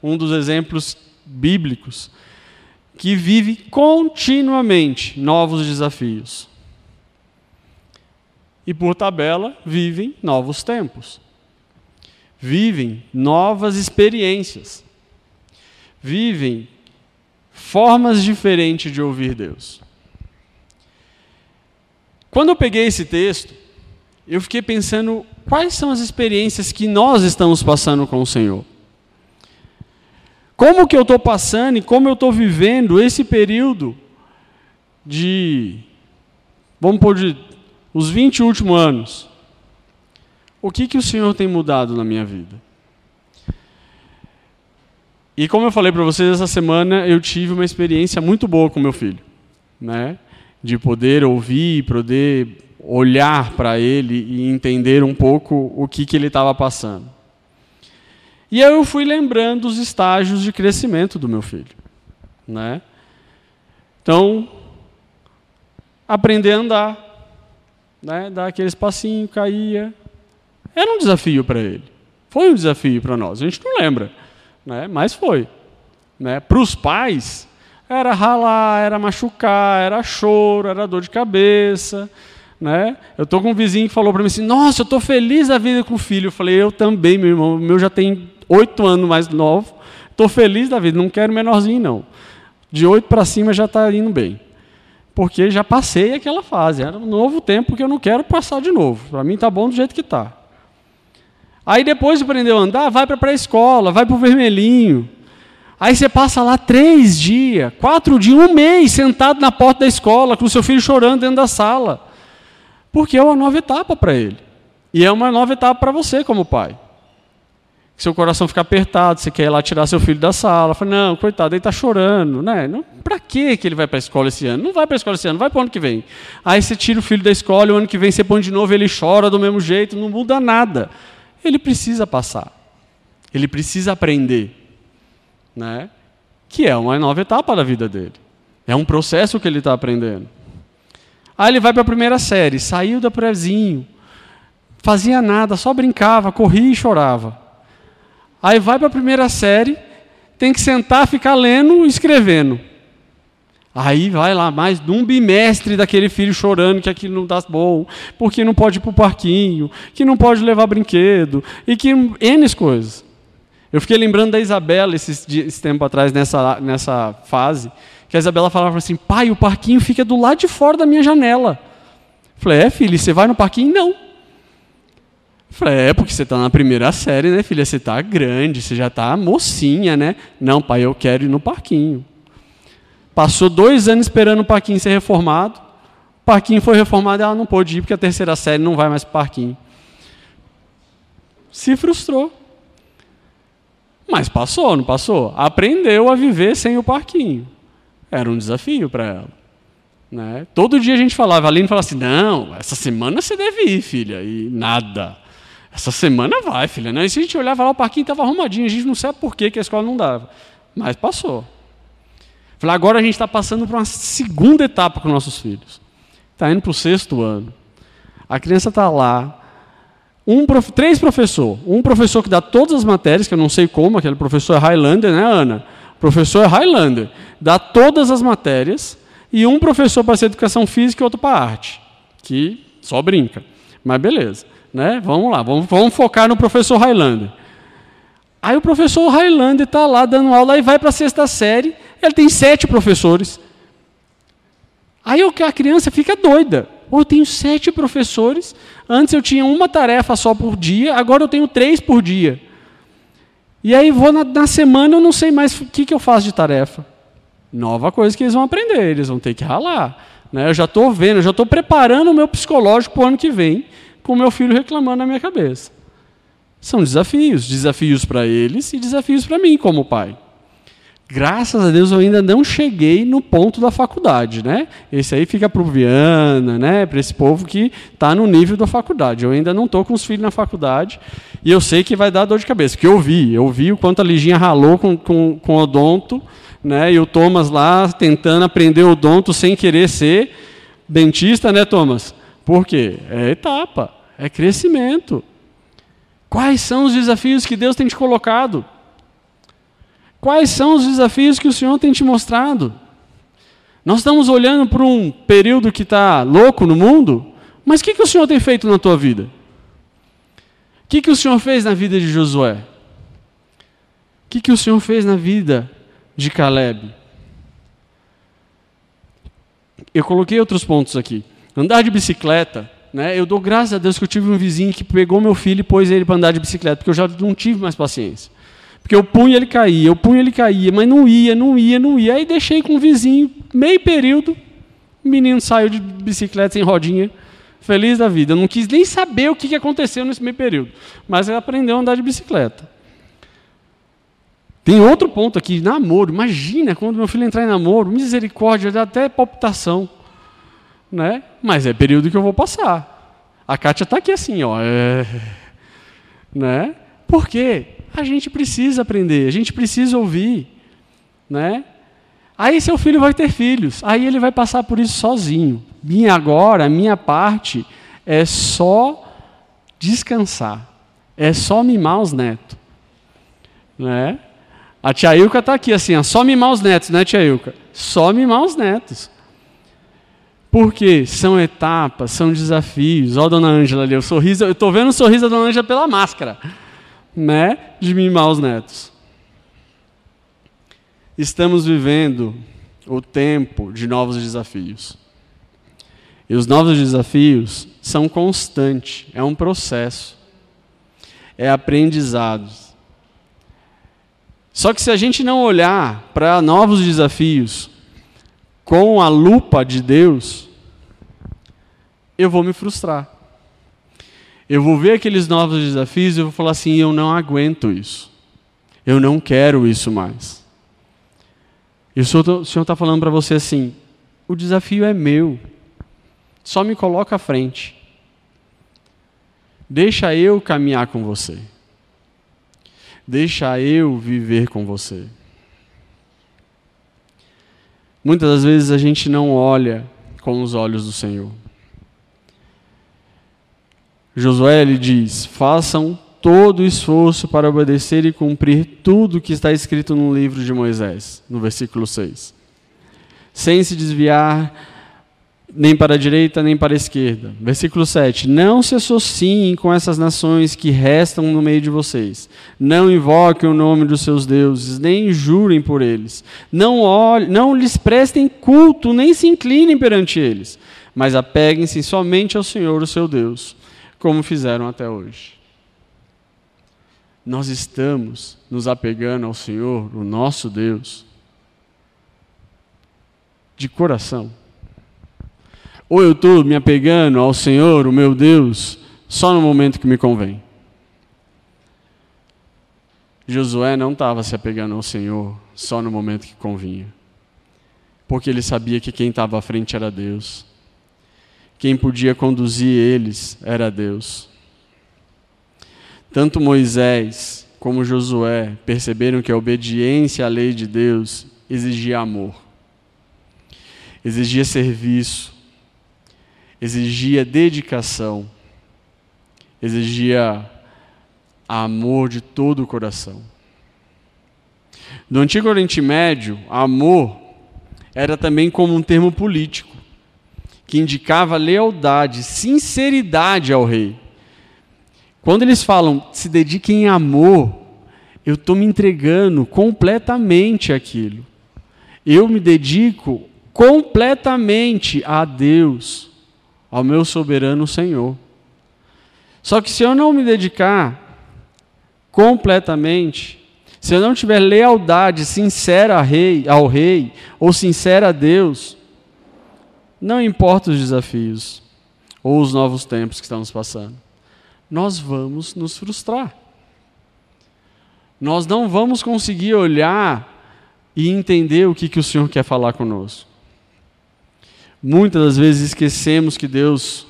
um dos exemplos bíblicos que vive continuamente novos desafios. E por tabela vivem novos tempos. Vivem novas experiências. Vivem formas diferentes de ouvir Deus. Quando eu peguei esse texto, eu fiquei pensando quais são as experiências que nós estamos passando com o Senhor. Como que eu estou passando e como eu estou vivendo esse período de, vamos pôr, de os 20 últimos anos. O que que o Senhor tem mudado na minha vida? E como eu falei para vocês, essa semana eu tive uma experiência muito boa com meu filho, né? De poder ouvir, poder olhar para ele e entender um pouco o que ele estava passando. E eu fui lembrando os estágios de crescimento do meu filho, né? Então, aprender a andar, né? Dar aqueles passinhos, caía. Era um desafio para ele. Foi um desafio para nós, a gente não lembra. Né? Mas foi. Né? Para os pais, era ralar, era machucar, era choro, era dor de cabeça. Né? Eu estou com um vizinho que falou para mim assim, nossa, eu estou feliz da vida com o filho. Eu falei, eu também, meu irmão, meu já tem 8 anos mais novo, estou feliz da vida, não quero menorzinho não. De 8 para cima já está indo bem. Porque já passei aquela fase, era um novo tempo que eu não quero passar de novo. Para mim está bom do jeito que está. Aí depois de aprender a andar, vai para a pré-escola, vai para o vermelhinho. Aí você passa lá 3 dias, 4 dias, 1 mês, sentado na porta da escola, com o seu filho chorando dentro da sala. Porque é uma nova etapa para ele. E é uma nova etapa para você como pai. seu coração fica apertado, você quer ir lá tirar seu filho da sala, fala, não, coitado, ele está chorando, né? Para que ele vai para a escola esse ano? Não vai para a escola esse ano, vai para o ano que vem. Aí você tira o filho da escola e o ano que vem você põe de novo, ele chora do mesmo jeito, não muda nada. Ele precisa passar, ele precisa aprender, né? Que é uma nova etapa da vida dele, é um processo que ele está aprendendo. Aí ele vai para a primeira série, saiu da prezinho, fazia nada, só brincava, corria e chorava. Aí vai para a primeira série, tem que sentar, ficar lendo e escrevendo. Aí vai lá mais de um bimestre daquele filho chorando que aquilo não dá bom, porque não pode ir para o parquinho, que não pode levar brinquedo, e que N coisas. Eu fiquei lembrando da Isabela esse tempo atrás, nessa fase, que a Isabela falava assim, pai, o parquinho fica do lado de fora da minha janela. Eu falei, é, filho, você vai no parquinho? Não. Falei, é, porque você está na primeira série, né, filha? Você está grande, você já está mocinha, né? Não, pai, eu quero ir no parquinho. Passou 2 anos esperando o parquinho ser reformado. O parquinho foi reformado e ela não pôde ir, porque a terceira série não vai mais para o parquinho. Se frustrou. Mas passou, não passou? Aprendeu a viver sem o parquinho. Era um desafio para ela, né? Todo dia a gente falava, a Aline falava assim, não, essa semana você deve ir, filha, e nada. Essa semana vai, filha. Não, e se a gente olhava lá, o parquinho estava arrumadinho, a gente não sabe por que a escola não dava. Mas passou. Falei, agora a gente está passando para uma segunda etapa com nossos filhos. Está indo para o 6º ano. A criança está lá. 3 professores. Um professor que dá todas as matérias, que eu não sei como, aquele professor é Highlander, né, Ana? O professor é Highlander. Dá todas as matérias. E um professor para ser educação física e outro para arte. Que só brinca. Mas beleza. Né? Vamos lá, vamos focar no professor Highlander. Aí o professor Highlander está lá dando aula e vai para a 6ª série. Ele tem 7 professores. Aí a criança fica doida. Eu tenho 7 professores. Antes eu tinha uma tarefa só por dia, agora eu tenho 3 por dia. E aí vou na semana, eu não sei mais o que eu faço de tarefa. Nova coisa que eles vão aprender, eles vão ter que ralar. Né? Eu já estou vendo, eu já estou preparando o meu psicológico para o ano que vem, com o meu filho reclamando na minha cabeça. São desafios, desafios para eles e desafios para mim como pai. Graças a Deus eu ainda não cheguei no ponto da faculdade, né? Esse aí fica para o Viana, né? Para esse povo que está no nível da faculdade. Eu ainda não estou com os filhos na faculdade e eu sei que vai dar dor de cabeça, porque eu vi o quanto a Liginha ralou com o odonto, né? E o Thomas lá tentando aprender o odonto sem querer ser dentista, né, Thomas? Por quê? É etapa, é crescimento. Quais são os desafios que Deus tem te colocado? Quais são os desafios que o Senhor tem te mostrado? Nós estamos olhando para um período que está louco no mundo, mas o que o Senhor tem feito na tua vida? O que o Senhor fez na vida de Josué? O que o Senhor fez na vida de Caleb? Eu coloquei outros pontos aqui. Andar de bicicleta, né? Eu dou graças a Deus que eu tive um vizinho que pegou meu filho e pôs ele para andar de bicicleta, porque eu já não tive mais paciência. Porque eu punha ele caía, mas não ia. Aí deixei com o vizinho, meio período, o menino saiu de bicicleta sem rodinha, feliz da vida. Eu não quis nem saber o que aconteceu nesse meio período, mas ele aprendeu a andar de bicicleta. Tem outro ponto aqui, namoro. Imagina quando meu filho entrar em namoro, misericórdia, dá até palpitação. Né? Mas é período que eu vou passar. A Kátia está aqui assim, ó. É... Né? Por quê? A gente precisa aprender, a gente precisa ouvir. Né? Aí seu filho vai ter filhos, aí ele vai passar por isso sozinho. A minha parte é só descansar, é só mimar os netos. Né? A tia Ilka está aqui assim, ó, só mimar os netos, né, tia Ilka? Só mimar os netos. Porque são etapas, são desafios. Olha a dona Ângela ali, o sorriso, eu estou vendo o sorriso da dona Ângela pela máscara, né, de mimar os netos. Estamos vivendo o tempo de novos desafios. E os novos desafios são constantes, é um processo, é aprendizado. Só que se a gente não olhar para novos desafios com a lupa de Deus, eu vou me frustrar. Eu vou ver aqueles novos desafios e vou falar assim, eu não aguento isso. Eu não quero isso mais. E o Senhor está falando para você assim, o desafio é meu. Só me coloca à frente. Deixa eu caminhar com você. Deixa eu viver com você. Muitas das vezes a gente não olha com os olhos do Senhor. Josué ele diz, façam todo o esforço para obedecer e cumprir tudo que está escrito no livro de Moisés, no versículo 6. Sem se desviar nem para a direita nem para a esquerda. Versículo 7. Não se associem com essas nações que restam no meio de vocês. Não invoquem o nome dos seus deuses, nem jurem por eles. Não lhes prestem culto, nem se inclinem perante eles. Mas apeguem-se somente ao Senhor, o seu Deus, como fizeram até hoje. Nós estamos nos apegando ao Senhor, o nosso Deus, de coração. Ou eu estou me apegando ao Senhor, o meu Deus, só no momento que me convém. Josué não estava se apegando ao Senhor só no momento que convinha. Porque ele sabia que quem estava à frente era Deus. Quem podia conduzir eles era Deus. Tanto Moisés como Josué perceberam que a obediência à lei de Deus exigia amor. Exigia serviço. Exigia dedicação, exigia amor de todo o coração. No Antigo Oriente Médio, amor era também como um termo político, que indicava lealdade, sinceridade ao rei. Quando eles falam, se dediquem em amor, eu estou me entregando completamente àquilo. Eu me dedico completamente a Deus, ao meu soberano Senhor. Só que se eu não me dedicar completamente, se eu não tiver lealdade sincera ao rei ou sincera a Deus, não importa os desafios ou os novos tempos que estamos passando, nós vamos nos frustrar. Nós não vamos conseguir olhar e entender o que o Senhor quer falar conosco. Muitas das vezes esquecemos que Deus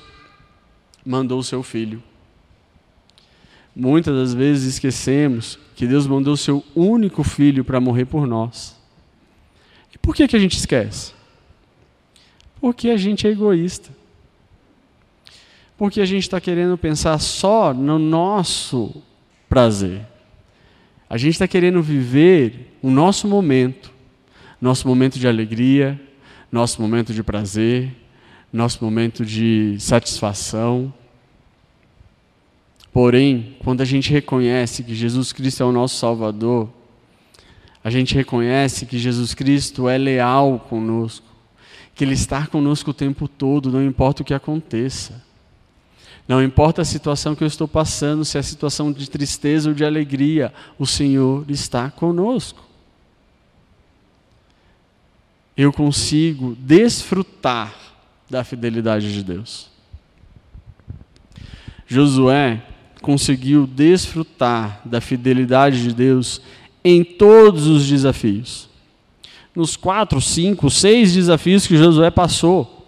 mandou o seu Filho. Muitas das vezes esquecemos que Deus mandou o seu único Filho para morrer por nós. E por que a gente esquece? Porque a gente é egoísta. Porque a gente está querendo pensar só no nosso prazer. A gente está querendo viver o nosso momento. Nosso momento de alegria, nosso momento de prazer, nosso momento de satisfação. Porém, quando a gente reconhece que Jesus Cristo é o nosso Salvador, a gente reconhece que Jesus Cristo é leal conosco, que Ele está conosco o tempo todo, não importa o que aconteça. Não importa a situação que eu estou passando, se é a situação de tristeza ou de alegria, o Senhor está conosco. Eu consigo desfrutar da fidelidade de Deus. Josué conseguiu desfrutar da fidelidade de Deus em todos os desafios. Nos 4, 5, 6 desafios que Josué passou,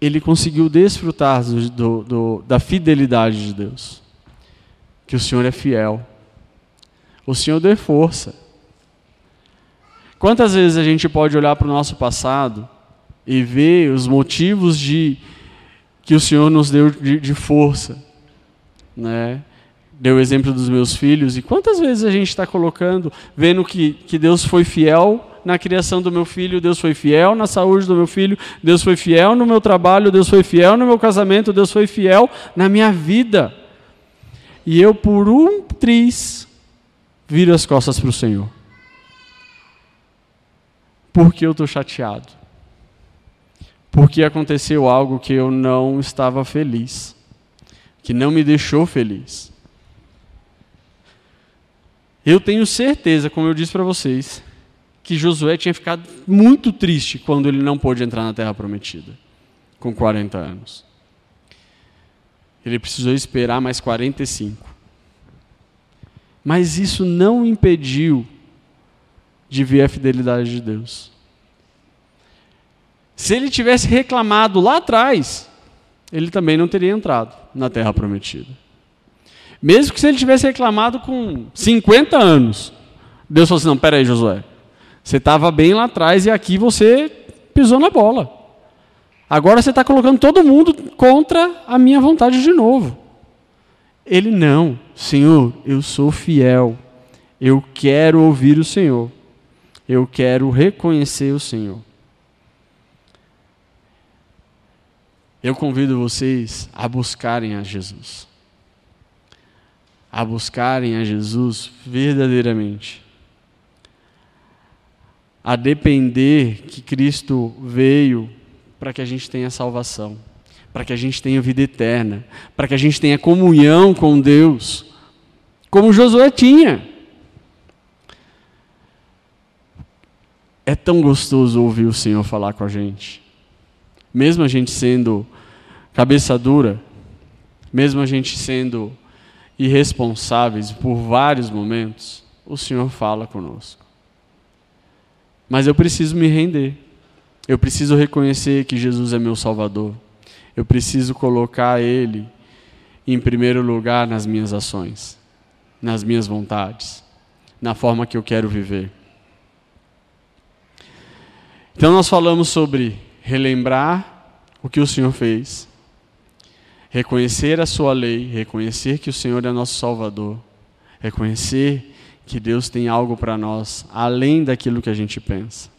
ele conseguiu desfrutar da fidelidade de Deus. Que o Senhor é fiel. O Senhor dê força. Quantas vezes a gente pode olhar para o nosso passado e ver os motivos que o Senhor nos deu de força, né? Deu o exemplo dos meus filhos. E quantas vezes a gente está vendo que Deus foi fiel na criação do meu filho, Deus foi fiel na saúde do meu filho, Deus foi fiel no meu trabalho, Deus foi fiel no meu casamento, Deus foi fiel na minha vida. E eu, por um triz, viro as costas para o Senhor. Porque eu estou chateado. Porque aconteceu algo que eu não estava feliz. Que não me deixou feliz. Eu tenho certeza, como eu disse para vocês, que Josué tinha ficado muito triste quando ele não pôde entrar na Terra Prometida. Com 40 anos. Ele precisou esperar mais 45. Mas isso não impediu de ver a fidelidade de Deus. Se ele tivesse reclamado lá atrás, ele também não teria entrado na terra prometida. Mesmo que se ele tivesse reclamado com 50 anos, Deus falou assim, não, peraí, Josué, você estava bem lá atrás e aqui você pisou na bola. Agora você está colocando todo mundo contra a minha vontade de novo. Ele não, Senhor, eu sou fiel, eu quero ouvir o Senhor, eu quero reconhecer o Senhor. Eu convido vocês a buscarem a Jesus. A buscarem a Jesus verdadeiramente. A depender que Cristo veio para que a gente tenha salvação, para que a gente tenha vida eterna, para que a gente tenha comunhão com Deus, como Josué tinha. É tão gostoso ouvir o Senhor falar com a gente. Mesmo a gente sendo cabeça dura, mesmo a gente sendo irresponsáveis por vários momentos, o Senhor fala conosco. Mas eu preciso me render. Eu preciso reconhecer que Jesus é meu Salvador. Eu preciso colocar Ele em primeiro lugar nas minhas ações, nas minhas vontades, na forma que eu quero viver. Então nós falamos sobre relembrar o que o Senhor fez, reconhecer a sua lei, reconhecer que o Senhor é nosso Salvador, reconhecer que Deus tem algo para nós, além daquilo que a gente pensa.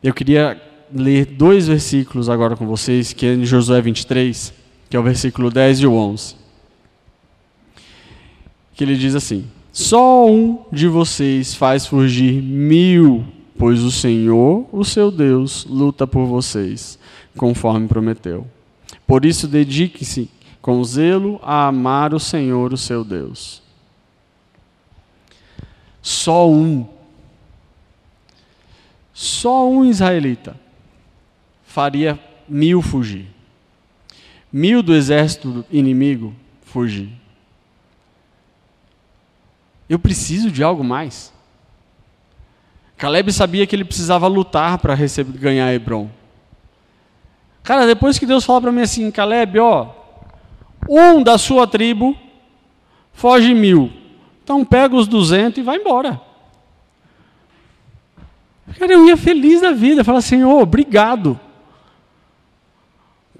Eu queria ler 2 versículos agora com vocês, que é em Josué 23, que é o versículo 10 e o 11. Que ele diz assim, só um de vocês faz fugir 1000, pois o Senhor, o seu Deus, luta por vocês, conforme prometeu. Por isso, dedique-se com zelo a amar o Senhor, o seu Deus. Só um israelita faria 1000 fugir. 1000 do exército inimigo fugir. Eu preciso de algo mais. Caleb sabia que ele precisava lutar para ganhar Hebron. Cara, depois que Deus fala para mim assim, Caleb, ó, um da sua tribo foge 1000. Então pega os 200 e vai embora. Cara, eu ia feliz da vida, falar, Senhor, obrigado.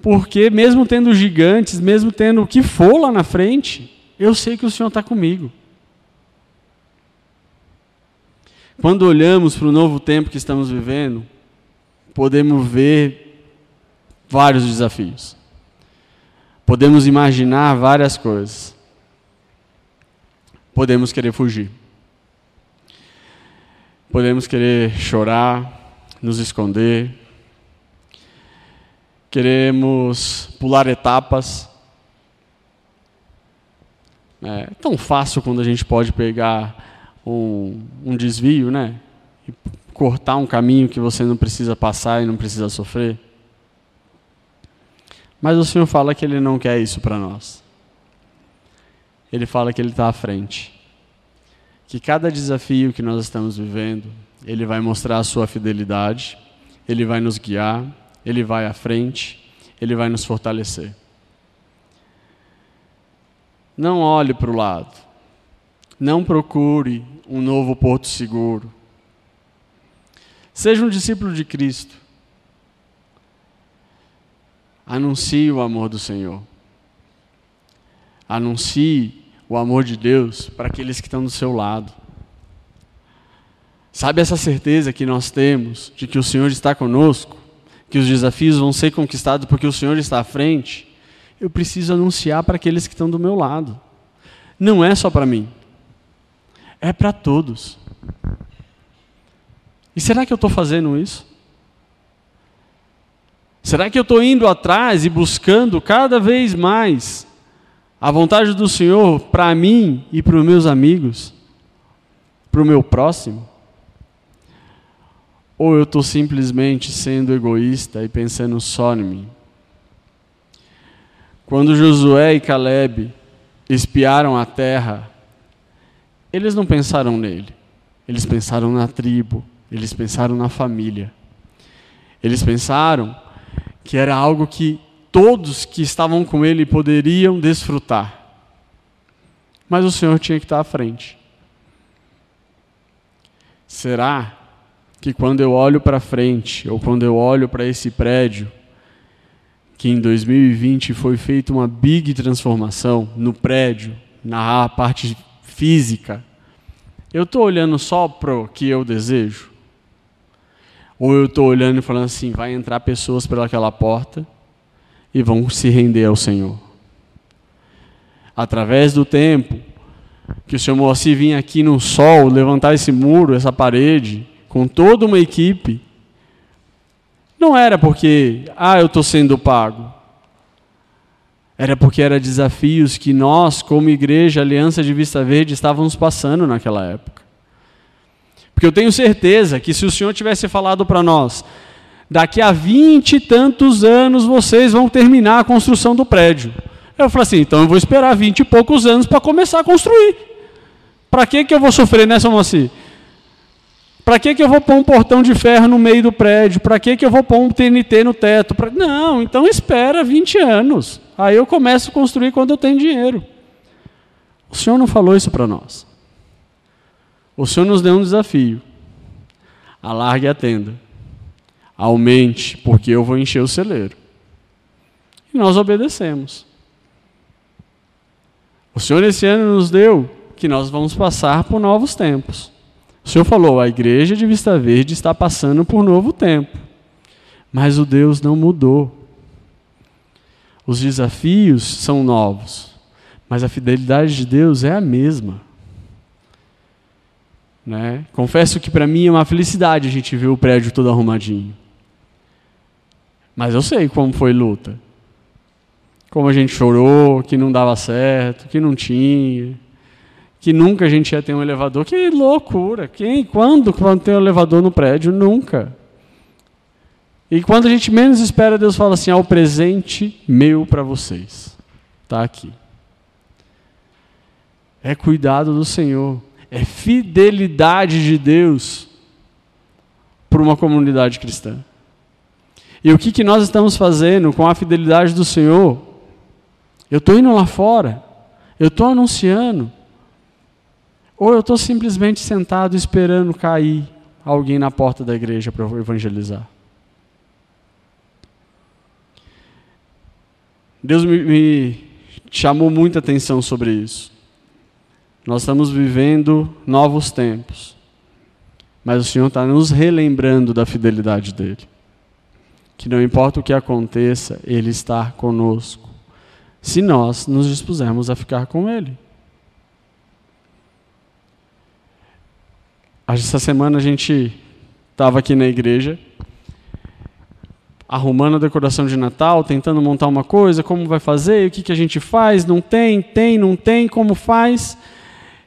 Porque mesmo tendo gigantes, mesmo tendo o que for lá na frente, eu sei que o Senhor está comigo. Quando olhamos para o novo tempo que estamos vivendo, podemos ver vários desafios. Podemos imaginar várias coisas. Podemos querer fugir. Podemos querer chorar, nos esconder. Queremos pular etapas. É tão fácil quando a gente pode pegar um desvio, né? E cortar um caminho que você não precisa passar e não precisa sofrer. Mas o Senhor fala que Ele não quer isso para nós. Ele fala que Ele está à frente. Que cada desafio que nós estamos vivendo, Ele vai mostrar a sua fidelidade, Ele vai nos guiar, Ele vai à frente, Ele vai nos fortalecer. Não olhe para o lado, não procure um novo porto seguro. Seja um discípulo de Cristo. Anuncie o amor do Senhor. Anuncie o amor de Deus para aqueles que estão do seu lado. Sabe essa certeza que nós temos de que o Senhor está conosco, que os desafios vão ser conquistados porque o Senhor está à frente? Eu preciso anunciar para aqueles que estão do meu lado. Não é só para mim, é para todos. E será que eu estou fazendo isso? Será que eu estou indo atrás e buscando cada vez mais a vontade do Senhor para mim e para os meus amigos, para o meu próximo? Ou eu estou simplesmente sendo egoísta e pensando só em mim? Quando Josué e Caleb espiaram a terra, eles não pensaram nele. Eles pensaram na tribo, eles pensaram na família. Eles pensaram que era algo que todos que estavam com ele poderiam desfrutar. Mas o Senhor tinha que estar à frente. Será que quando eu olho para frente, ou quando eu olho para esse prédio, que em 2020 foi feita uma big transformação no prédio, na parte física, eu estou olhando só para o que eu desejo? Ou eu estou olhando e falando assim, vai entrar pessoas pelaquela porta e vão se render ao Senhor? Através do tempo, que o Senhor Moisés vinha aqui no sol, levantar esse muro, essa parede, com toda uma equipe, não era porque, eu estou sendo pago. Era porque eram desafios que nós, como igreja, Aliança de Vista Verde, estávamos passando naquela época. Porque eu tenho certeza que se o Senhor tivesse falado para nós, daqui a 20 e tantos anos vocês vão terminar a construção do prédio. Eu falo assim, então eu vou esperar 20 e poucos anos para começar a construir. Para que eu vou sofrer nessa moça? Para que eu vou pôr um portão de ferro no meio do prédio? Para que eu vou pôr um TNT no teto? Não, então espera 20 anos. Aí eu começo a construir quando eu tenho dinheiro. O Senhor não falou isso para nós. O Senhor nos deu um desafio. Alargue a tenda. Aumente, porque eu vou encher o celeiro. E nós obedecemos. O Senhor esse ano nos deu que nós vamos passar por novos tempos. O Senhor falou, a Igreja de Vista Verde está passando por novo tempo. Mas o Deus não mudou. Os desafios são novos, mas a fidelidade de Deus é a mesma. Né? Confesso que para mim é uma felicidade a gente ver o prédio todo arrumadinho. Mas eu sei como foi luta. Como a gente chorou, que não dava certo, que não tinha, que nunca a gente ia ter um elevador. Que loucura! Quando tem um elevador no prédio? Nunca. E quando a gente menos espera, Deus fala assim, o presente meu para vocês. Está aqui. É cuidado do Senhor. É fidelidade de Deus para uma comunidade cristã. E o que nós estamos fazendo com a fidelidade do Senhor? Eu estou indo lá fora, eu estou anunciando, ou eu estou simplesmente sentado esperando cair alguém na porta da igreja para evangelizar? Deus me chamou muita atenção sobre isso. Nós estamos vivendo novos tempos, mas o Senhor está nos relembrando da fidelidade dEle. Que não importa o que aconteça, Ele está conosco. Se nós nos dispusermos a ficar com Ele. Essa semana a gente estava aqui na igreja, arrumando a decoração de Natal, tentando montar uma coisa, como vai fazer, o que a gente faz, não tem, tem, não tem, como faz.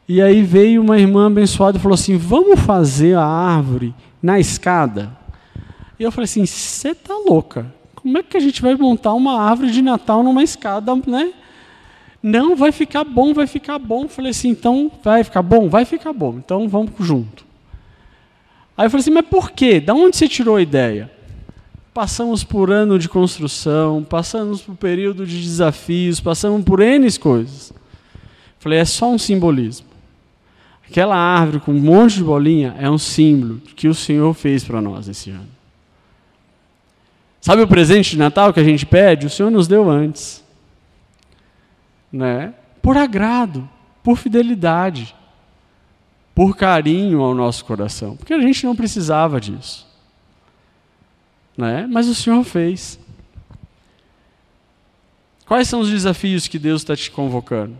E aí veio uma irmã abençoada e falou assim, vamos fazer a árvore na escada? E eu falei assim, você está louca? Como é que a gente vai montar uma árvore de Natal numa escada, né? Não, vai ficar bom, vai ficar bom. Falei assim, então vai ficar bom? Vai ficar bom, então vamos junto. Aí eu falei assim, mas por quê? Da onde você tirou a ideia? Passamos por ano de construção, passamos por período de desafios, passamos por N coisas. Falei, é só um simbolismo. Aquela árvore com um monte de bolinha é um símbolo que o Senhor fez para nós esse ano. Sabe o presente de Natal que a gente pede? O Senhor nos deu antes. Né? Por agrado, por fidelidade, por carinho ao nosso coração. Porque a gente não precisava disso. Né? Mas o Senhor fez. Quais são os desafios que Deus está te convocando?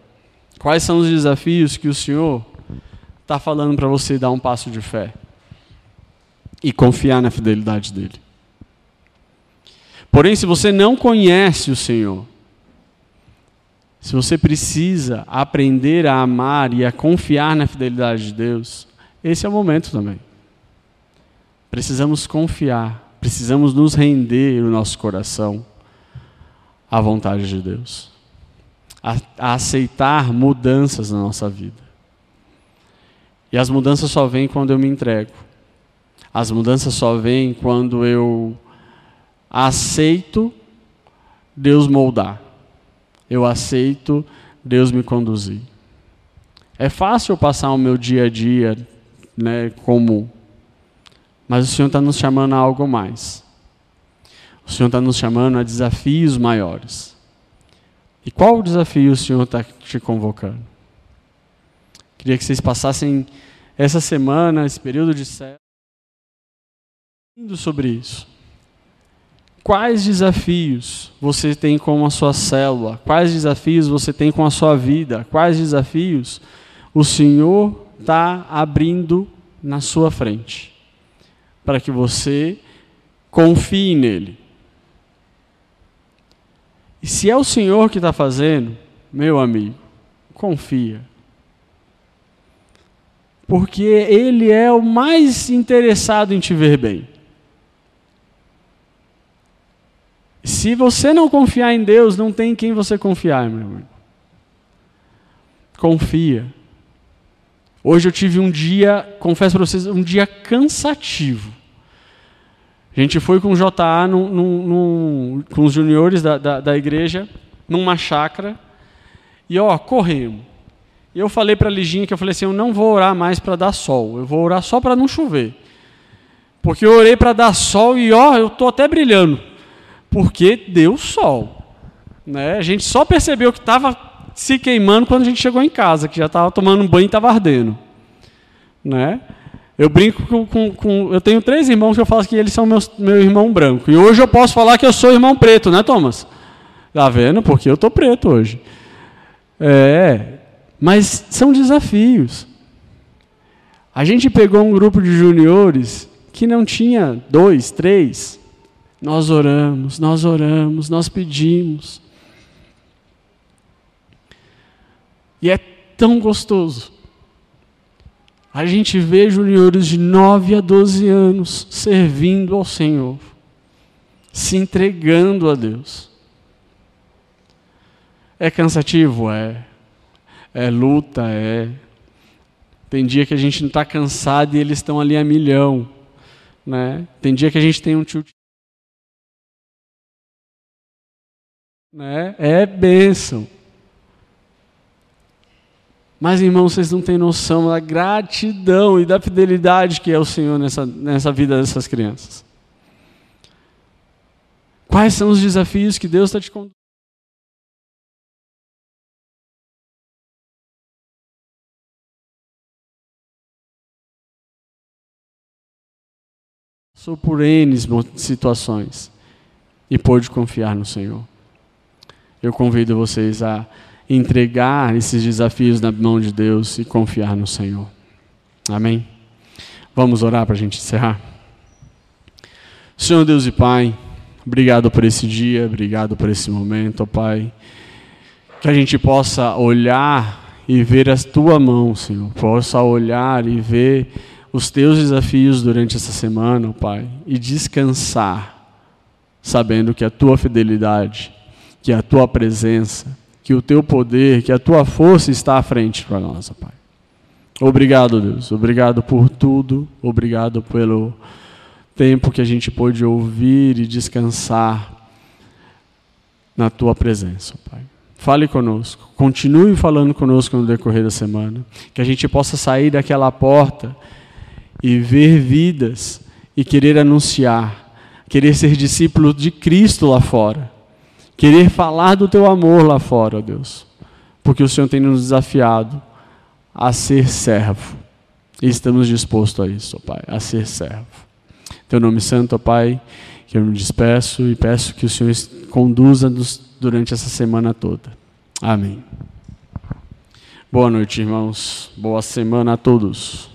Quais são os desafios que o Senhor está falando para você dar um passo de fé? E confiar na fidelidade dEle. Porém, se você não conhece o Senhor, se você precisa aprender a amar e a confiar na fidelidade de Deus, esse é o momento também. Precisamos confiar, precisamos nos render o nosso coração à vontade de Deus, a aceitar mudanças na nossa vida. E as mudanças só vêm quando eu me entrego. As mudanças só vêm quando eu aceito Deus moldar. Eu aceito Deus me conduzir. É fácil eu passar o meu dia a dia, né, comum. Mas o Senhor está nos chamando a algo mais. O Senhor está nos chamando a desafios maiores. E qual o desafio o Senhor está te convocando? Queria que vocês passassem essa semana, esse período de série, sobre isso. Quais desafios você tem com a sua célula? Quais desafios você tem com a sua vida? Quais desafios o Senhor está abrindo na sua frente? Para que você confie nele. E se é o Senhor que está fazendo, meu amigo, confia. Porque Ele é o mais interessado em te ver bem. Se você não confiar em Deus, não tem em quem você confiar, meu irmão. Confia. Hoje eu tive um dia, confesso para vocês, um dia cansativo. A gente foi com o JA, com os juniores da igreja, numa chácara, e corremos. E eu falei para a Liginha que eu falei assim, eu não vou orar mais para dar sol, eu vou orar só para não chover. Porque eu orei para dar sol e eu estou até brilhando. Porque deu sol. Né? A gente só percebeu que estava se queimando quando a gente chegou em casa, que já estava tomando um banho e estava ardendo. Né? Eu brinco eu tenho 3 irmãos que eu falo que eles são meu irmão branco. E hoje eu posso falar que eu sou irmão preto, né, Thomas? Tá vendo? Porque eu tô preto hoje. Mas são desafios. A gente pegou um grupo de juniores que não tinha 2, 3. Nós oramos, nós pedimos. E é tão gostoso. A gente vê juniores de 9 a 12 anos servindo ao Senhor, se entregando a Deus. É cansativo? É. É luta? É. Tem dia que a gente não está cansado e eles estão ali a milhão. Né? Tem dia que a gente tem um tio. Né? É bênção. Mas, irmãos, vocês não têm noção da gratidão e da fidelidade que é o Senhor nessa vida dessas crianças. Quais são os desafios que Deus está te conduzindo? Passou por N situações e pôde confiar no Senhor. Eu convido vocês a entregar esses desafios na mão de Deus e confiar no Senhor. Amém? Vamos orar para a gente encerrar. Senhor Deus e Pai, obrigado por esse dia, obrigado por esse momento, ó Pai. Que a gente possa olhar e ver a Tua mão, Senhor. Possa olhar e ver os Teus desafios durante essa semana, ó Pai. E descansar, sabendo que a Tua fidelidade, que a Tua presença, que o Teu poder, que a Tua força está à frente para nós, ó Pai. Obrigado, Deus. Obrigado por tudo. Obrigado pelo tempo que a gente pôde ouvir e descansar na Tua presença, ó Pai. Fale conosco. Continue falando conosco no decorrer da semana. Que a gente possa sair daquela porta e ver vidas e querer anunciar, querer ser discípulo de Cristo lá fora. Querer falar do Teu amor lá fora, ó Deus. Porque o Senhor tem nos desafiado a ser servo. E estamos dispostos a isso, ó Pai, a ser servo. Teu nome santo, ó Pai, que eu me despeço e peço que o Senhor conduza-nos durante essa semana toda. Amém. Boa noite, irmãos. Boa semana a todos.